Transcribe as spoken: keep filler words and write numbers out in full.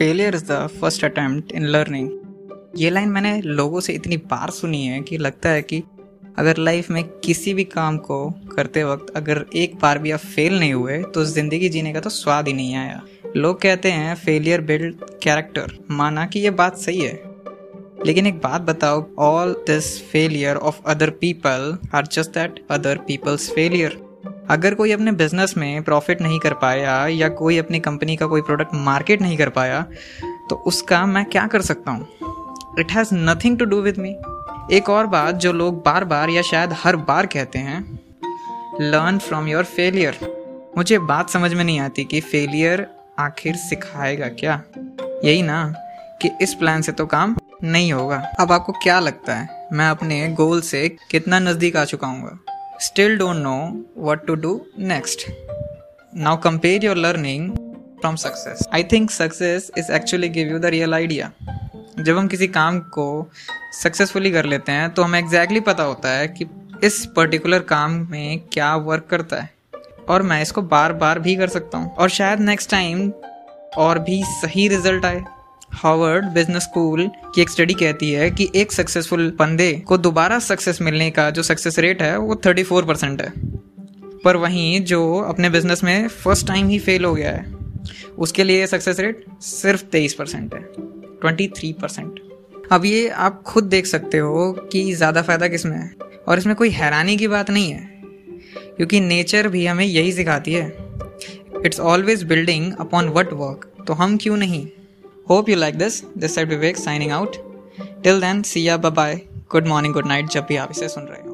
Failure is the first attempt in learning. ये line मैंने लोगों से इतनी बार सुनी है कि लगता है कि अगर लाइफ में किसी भी काम को करते वक्त अगर एक बार भी आप फेल नहीं हुए तो ज़िंदगी जीने का तो स्वाद ही नहीं आया। लोग कहते हैं फेलियर बिल्ड कैरेक्टर, माना कि ये बात सही है, लेकिन एक बात बताओ, all this failure of other people are just that, other people's failure. अगर कोई अपने बिजनेस में प्रॉफिट नहीं कर पाया या कोई अपनी कंपनी का कोई प्रोडक्ट मार्केट नहीं कर पाया तो उसका मैं क्या कर सकता हूँ? It has nothing to do with me. एक और बात जो लोग बार बार या शायद हर बार कहते हैं, लर्न फ्रॉम योर फेलियर। मुझे बात समझ में नहीं आती कि फेलियर आखिर सिखाएगा क्या? यही ना कि इस प्लान से तो काम नहीं होगा। अब आपको क्या लगता है मैं अपने गोल से कितना नज़दीक आ चुका हूँ? Still don't know what to do next. Now compare your learning from success. I think success is actually give you the real idea. जब हम किसी काम को सक्सेसफुली कर लेते हैं तो हमें एग्जैक्टली पता होता है कि इस पर्टिकुलर काम में क्या वर्क करता है और मैं इसको बार बार भी कर सकता हूँ और शायद नेक्स्ट टाइम और भी सही रिजल्ट आए। हार्वर्ड बिजनेस स्कूल की एक स्टडी कहती है कि एक सक्सेसफुल बंदे को दोबारा सक्सेस मिलने का जो सक्सेस रेट है वो चौंतीस परसेंट है, पर वहीं जो अपने बिजनेस में फर्स्ट टाइम ही फेल हो गया है उसके लिए सक्सेस रेट सिर्फ तेईस परसेंट है, तेईस परसेंट। अब ये आप खुद देख सकते हो कि ज़्यादा फ़ायदा किस में है और इसमें कोई हैरानी की बात नहीं है क्योंकि नेचर भी हमें यही सिखाती है, it's always building upon what work. तो हम क्यों नहीं? Hope you like this. This is Vivek signing out. Till then, see ya, bye bye. Good morning, good night, जब भी आप इसे सुन रहे हो।